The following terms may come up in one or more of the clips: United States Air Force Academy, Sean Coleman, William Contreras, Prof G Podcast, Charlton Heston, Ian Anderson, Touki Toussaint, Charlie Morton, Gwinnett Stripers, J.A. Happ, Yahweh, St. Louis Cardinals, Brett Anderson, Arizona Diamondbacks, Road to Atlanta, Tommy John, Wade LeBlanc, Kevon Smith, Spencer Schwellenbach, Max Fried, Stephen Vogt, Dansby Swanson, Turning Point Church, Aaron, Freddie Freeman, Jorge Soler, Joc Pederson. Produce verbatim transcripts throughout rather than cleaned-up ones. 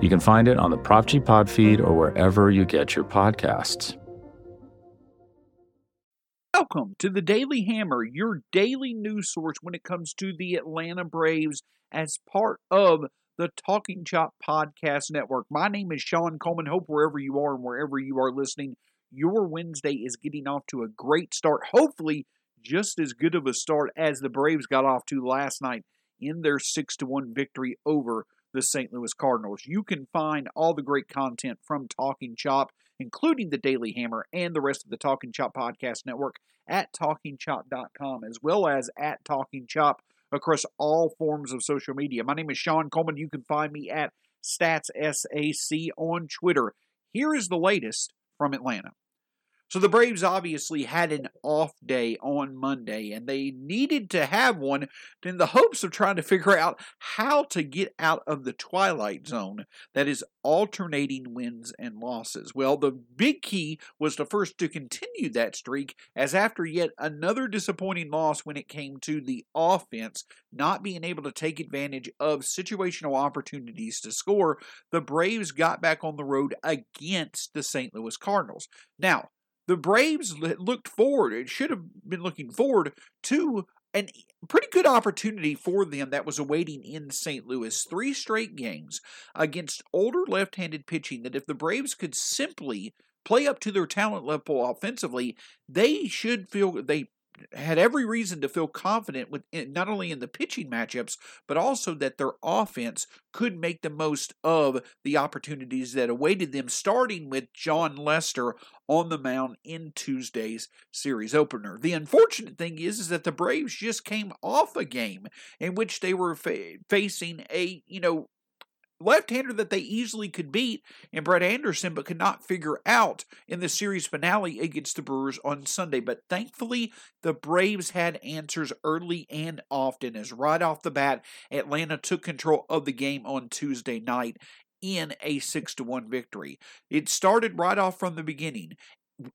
You can find it on the Prof G Pod feed or wherever you get your podcasts. Welcome to The Daily Hammer, your daily news source when it comes to the Atlanta Braves as part of the Talking Chop Podcast Network. My name is Sean Coleman. Hope wherever you are and wherever you are listening, your Wednesday is getting off to a great start, hopefully just as good of a start as the Braves got off to last night in their six to one victory over the Saint Louis Cardinals. You can find all the great content from Talking Chop, including the Daily Hammer and the rest of the Talking Chop Podcast Network, at talking chop dot com, as well as at Talking Chop across all forms of social media. My name is Sean Coleman. You can find me at StatsSAC on Twitter. Here is the latest from Atlanta. So the Braves obviously had an off day on Monday, and they needed to have one in the hopes of trying to figure out how to get out of the twilight zone that is alternating wins and losses. Well, the big key was to first to continue that streak, as after yet another disappointing loss when it came to the offense, not being able to take advantage of situational opportunities to score, the Braves got back on the road against the Saint Louis Cardinals. Now, the Braves looked forward, it should have been looking forward, to a pretty good opportunity for them that was awaiting in Saint Louis. Three straight games against older left-handed pitching that if the Braves could simply play up to their talent level offensively, they should feel they had every reason to feel confident with not only in the pitching matchups, but also that their offense could make the most of the opportunities that awaited them, starting with Jon Lester on the mound in Tuesday's series opener. The unfortunate thing is, is that the Braves just came off a game in which they were fa- facing a, you know, left-hander that they easily could beat in Brett Anderson, but could not figure out in the series finale against the Brewers on Sunday. But thankfully, the Braves had answers early and often, as right off the bat, Atlanta took control of the game on Tuesday night in a six to one victory. It started right off from the beginning.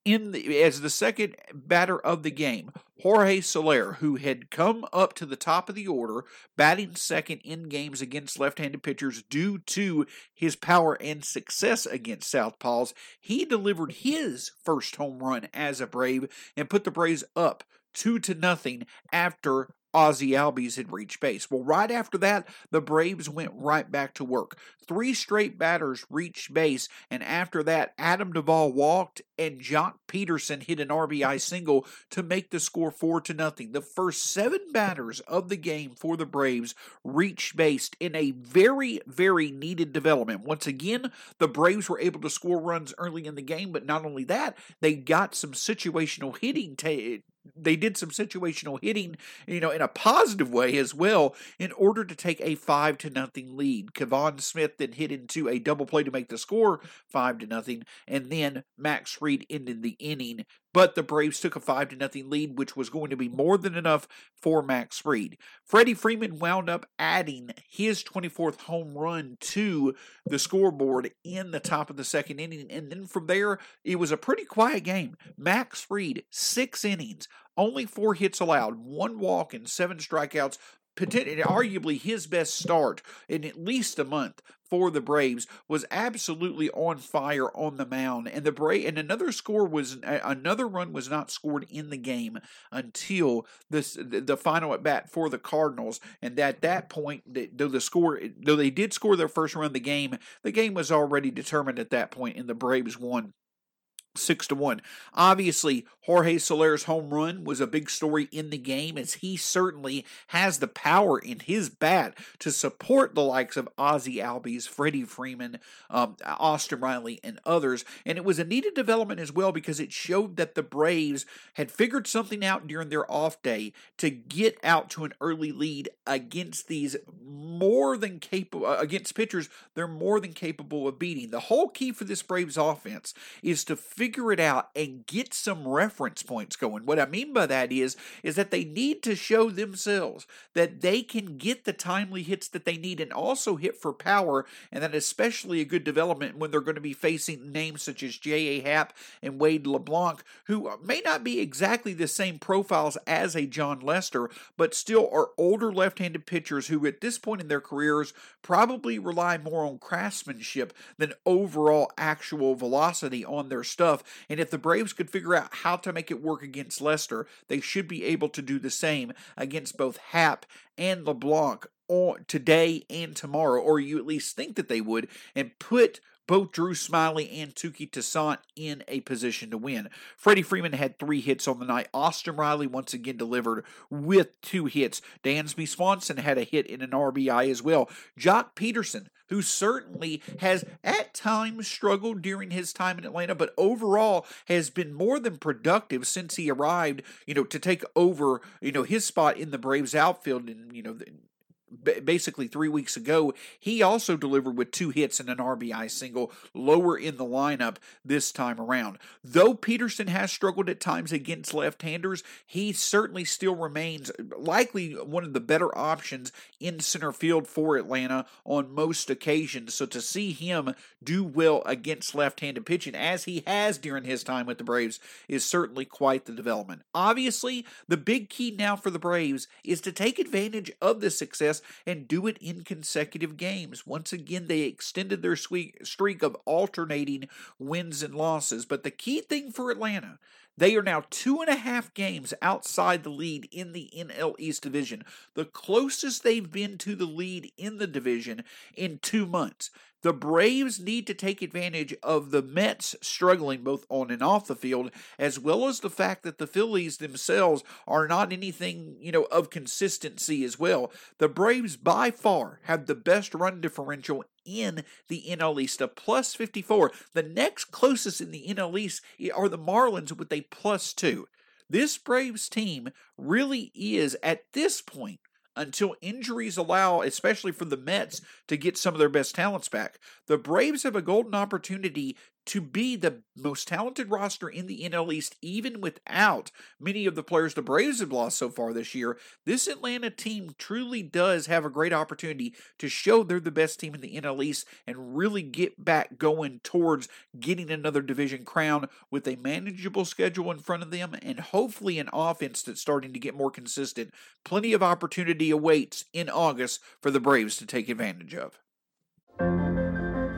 In the, as the second batter of the game, Jorge Soler, who had come up to the top of the order, batting second in games against left-handed pitchers due to his power and success against southpaws, he delivered his first home run as a Brave and put the Braves up two to nothing after Ozzie Albies had reached base. Well, right after that, the Braves went right back to work. Three straight batters reached base, and after that, Adam Duvall walked and Joc Pederson hit an R B I single to make the score four to nothing. The first seven batters of the game for the Braves reached base in a very, very needed development. Once again, the Braves were able to score runs early in the game, but not only that, they got some situational hitting t- They did some situational hitting, you know, in a positive way as well, in order to take a five to nothing lead. Kevon Smith then hit into a double play to make the score five to nothing, and then Max Reed ended the inning. But the Braves took a five to nothing lead, which was going to be more than enough for Max Reed. Freddie Freeman wound up adding his twenty-fourth home run to the scoreboard in the top of the second inning, and then from there, it was a pretty quiet game. Max Reed, six innings, only four hits allowed, one walk and seven strikeouts, arguably his best start in at least a month for the Braves, was absolutely on fire on the mound. And the Bra- and another score was another run was not scored in the game until this the final at bat for the Cardinals. And at that point, though the score though they did score their first run of the game, the game was already determined at that point, and the Braves won six to one. Obviously, Jorge Soler's home run was a big story in the game, as he certainly has the power in his bat to support the likes of Ozzie Albies, Freddie Freeman, um, Austin Riley, and others. And it was a needed development as well, because it showed that the Braves had figured something out during their off day to get out to an early lead against these more than capable against pitchers they're more than capable of beating. The whole key for this Braves offense is to figure it out and get some reference points going. What I mean by that is, is that they need to show themselves that they can get the timely hits that they need and also hit for power, and that especially a good development when they're going to be facing names such as J A. Happ and Wade LeBlanc, who may not be exactly the same profiles as a Jon Lester, but still are older left-handed pitchers who at this point in their careers probably rely more on craftsmanship than overall actual velocity on their stuff. And if the Braves could figure out how to make it work against Lester, they should be able to do the same against both Happ and LeBlanc today and tomorrow, or you at least think that they would, and put both Drew Smyly and Touki Toussaint in a position to win. Freddie Freeman had three hits on the night. Austin Riley once again delivered with two hits. Dansby Swanson had a hit in an R B I as well. Joc Pederson, who certainly has at times struggled during his time in Atlanta, but overall has been more than productive since he arrived, you know, to take over, you know, his spot in the Braves outfield and, you know, the, basically three weeks ago, he also delivered with two hits and an R B I single, lower in the lineup this time around. Though Pederson has struggled at times against left-handers, he certainly still remains likely one of the better options in center field for Atlanta on most occasions. So to see him do well against left-handed pitching, as he has during his time with the Braves, is certainly quite the development. Obviously, the big key now for the Braves is to take advantage of the success and do it in consecutive games. Once again, they extended their streak of alternating wins and losses. But the key thing for Atlanta, they are now two and a half games outside the lead in the N L East division, the closest they've been to the lead in the division in two months. The Braves need to take advantage of the Mets struggling both on and off the field, as well as the fact that the Phillies themselves are not anything, you know, of consistency as well. The Braves by far have the best run differential in the N L East, a plus fifty-four. The next closest in the N L East are the Marlins with a plus two. This Braves team really is, at this point, until injuries allow, especially for the Mets, to get some of their best talents back. The Braves have a golden opportunity to be the most talented roster in the N L East, even without many of the players the Braves have lost so far this year. This Atlanta team truly does have a great opportunity to show they're the best team in the N L East and really get back going towards getting another division crown with a manageable schedule in front of them and hopefully an offense that's starting to get more consistent. Plenty of opportunity awaits in August for the Braves to take advantage of.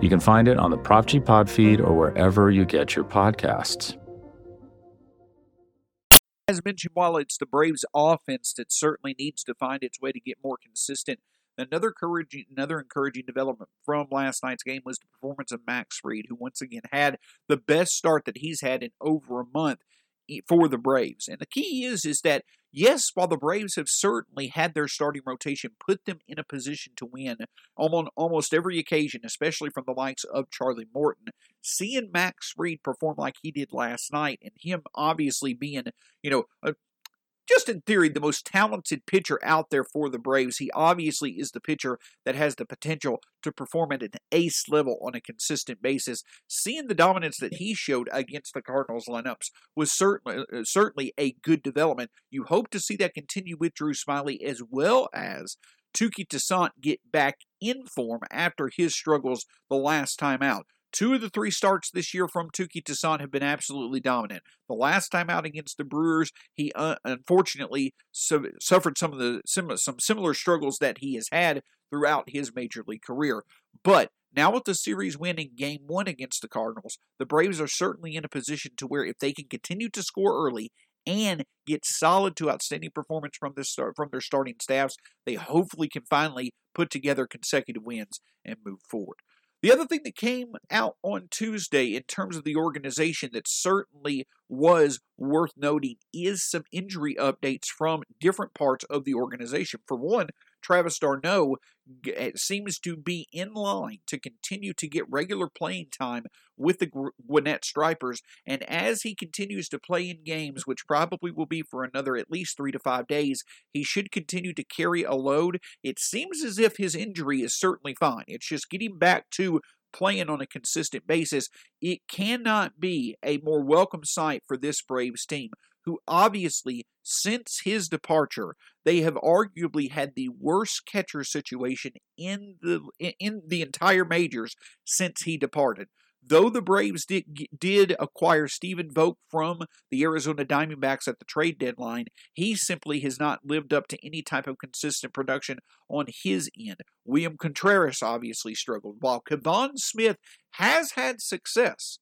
You can find it on the Prof G Pod feed or wherever you get your podcasts. As mentioned, while it's the Braves' offense that certainly needs to find its way to get more consistent, another encouraging, another encouraging development from last night's game was the performance of Max Reed, who once again had the best start that he's had in over a month for the Braves. And the key is, is that yes, while the Braves have certainly had their starting rotation put them in a position to win on almost every occasion, especially from the likes of Charlie Morton, seeing Max Fried perform like he did last night, and him obviously being, you know, a just in theory, the most talented pitcher out there for the Braves. He obviously is the pitcher that has the potential to perform at an ace level on a consistent basis. Seeing the dominance that he showed against the Cardinals lineups was certainly, certainly a good development. You hope to see that continue with Drew Smyly, as well as Touki Toussaint get back in form after his struggles the last time out. Two of the three starts this year from Touki Toussaint have been absolutely dominant. The last time out against the Brewers, he uh, unfortunately su- suffered some of the sim- some similar struggles that he has had throughout his major league career. But now with the series win in game one against the Cardinals, the Braves are certainly in a position to where if they can continue to score early and get solid to outstanding performance from this from their starting staffs, they hopefully can finally put together consecutive wins and move forward. The other thing that came out on Tuesday in terms of the organization that certainly was worth noting is some injury updates from different parts of the organization. For one, Travis d'Arnaud seems to be in line to continue to get regular playing time with the Gwinnett Stripers, and as he continues to play in games, which probably will be for another at least three to five days, he should continue to carry a load. It seems as if his injury is certainly fine. It's just getting back to playing on a consistent basis. It cannot be a more welcome sight for this Braves team, who obviously, since his departure, they have arguably had the worst catcher situation in the in the entire majors since he departed. Though the Braves did, did acquire Stephen Vogt from the Arizona Diamondbacks at the trade deadline, he simply has not lived up to any type of consistent production on his end. William Contreras obviously struggled, while Kevon Smith has had success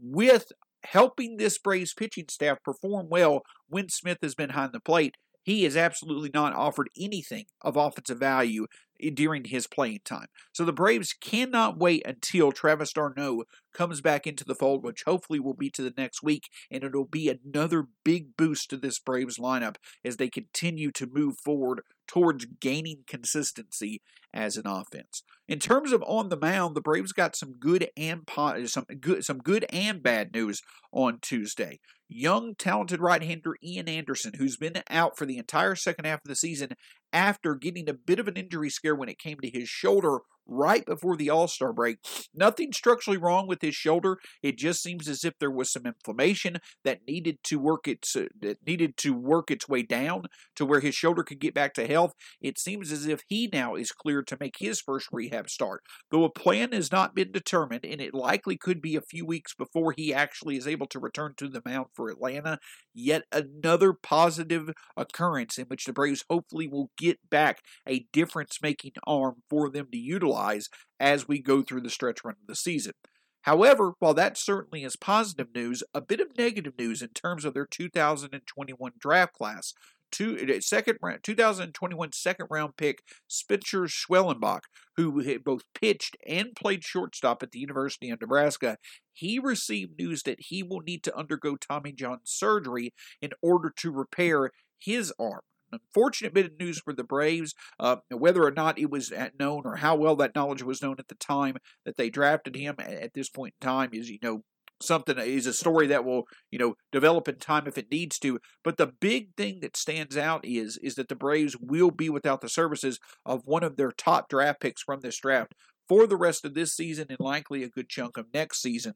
with helping this Braves pitching staff perform well when Smith has been behind the plate. He has absolutely not offered anything of offensive value during his playing time. So the Braves cannot wait until Travis d'Arnaud comes back into the fold, which hopefully will be to the next week, and it'll be another big boost to this Braves lineup as they continue to move forward towards gaining consistency as an offense. In terms of on the mound, the Braves got some good and po- some good some good and bad news on Tuesday. Young, talented right-hander Ian Anderson, who's been out for the entire second half of the season after getting a bit of an injury scare when it came to his shoulder right before the All-Star break. Nothing structurally wrong with his shoulder. It just seems as if there was some inflammation that needed to work its that needed to work its way down to where his shoulder could get back to health. It seems as if he now is cleared to make his first rehab start, though a plan has not been determined, and it likely could be a few weeks before he actually is able to return to the mound for Atlanta. Yet another positive occurrence in which the Braves hopefully will get back a difference-making arm for them to utilize as we go through the stretch run of the season. However, while that certainly is positive news, a bit of negative news in terms of their two thousand twenty-one draft class. Two, second round, two thousand twenty-one second round pick Spencer Schwellenbach, who had both pitched and played shortstop at the University of Nebraska, he received news that he will need to undergo Tommy John surgery in order to repair his arm. Unfortunate bit of news for the Braves. Uh, whether or not it was known or how well that knowledge was known at the time that they drafted him at this point in time is, you know, something is a story that will, you know, develop in time if it needs to. But the big thing that stands out is, is that the Braves will be without the services of one of their top draft picks from this draft for the rest of this season and likely a good chunk of next season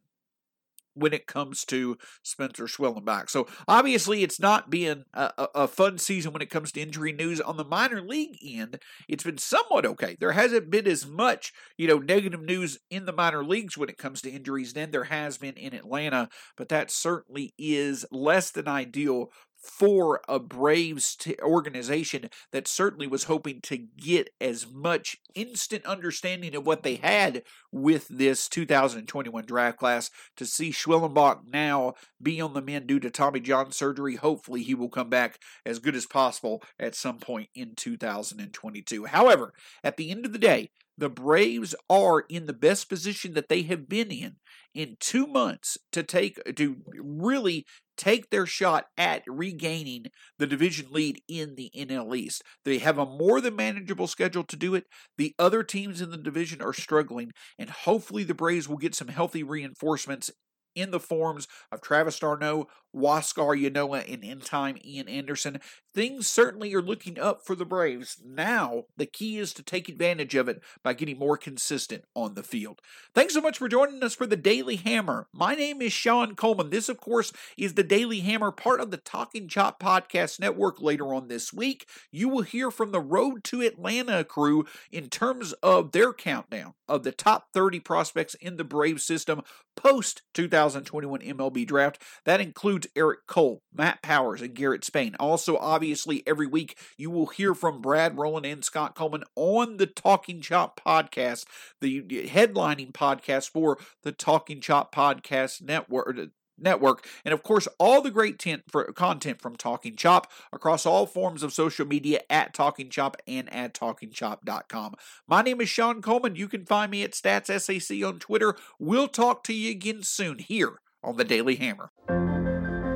when it comes to Spencer Schwellenbach. So obviously it's not being a, a, a fun season when it comes to injury news. On the minor league end, it's been somewhat okay. There hasn't been as much, you know, negative news in the minor leagues when it comes to injuries than there has been in Atlanta, but that certainly is less than ideal for a Braves t- organization that certainly was hoping to get as much instant understanding of what they had with this two thousand twenty-one draft class. To see Schwellenbach now be on the mend due to Tommy John surgery, hopefully he will come back as good as possible at some point in two thousand twenty-two. However, at the end of the day, the Braves are in the best position that they have been in in two months to take to really take their shot at regaining the division lead in the N L East. They have a more than manageable schedule to do it. The other teams in the division are struggling, and hopefully the Braves will get some healthy reinforcements in the forms of Travis d'Arnaud, Waskar Yanoa, and in time Ian Anderson. Things certainly are looking up for the Braves. Now, the key is to take advantage of it by getting more consistent on the field. Thanks so much for joining us for the Daily Hammer. My name is Sean Coleman. This, of course, is the Daily Hammer, part of the Talking Chop Podcast Network. Later on this week, you will hear from the Road to Atlanta crew in terms of their countdown of the top thirty prospects in the Braves system post-twenty twenty-one M L B draft. That includes Eric Cole, Matt Powers, and Garrett Spain. Also, obviously, every week you will hear from Brad Rowland and Scott Coleman on the Talking Chop Podcast, the headlining podcast for the Talking Chop Podcast Network. Network, and of course, all the great tent for content from Talking Chop across all forms of social media at Talking Chop and at Talking Chop dot com. My name is Sean Coleman. You can find me at StatsSAC on Twitter. We'll talk to you again soon here on the Daily Hammer.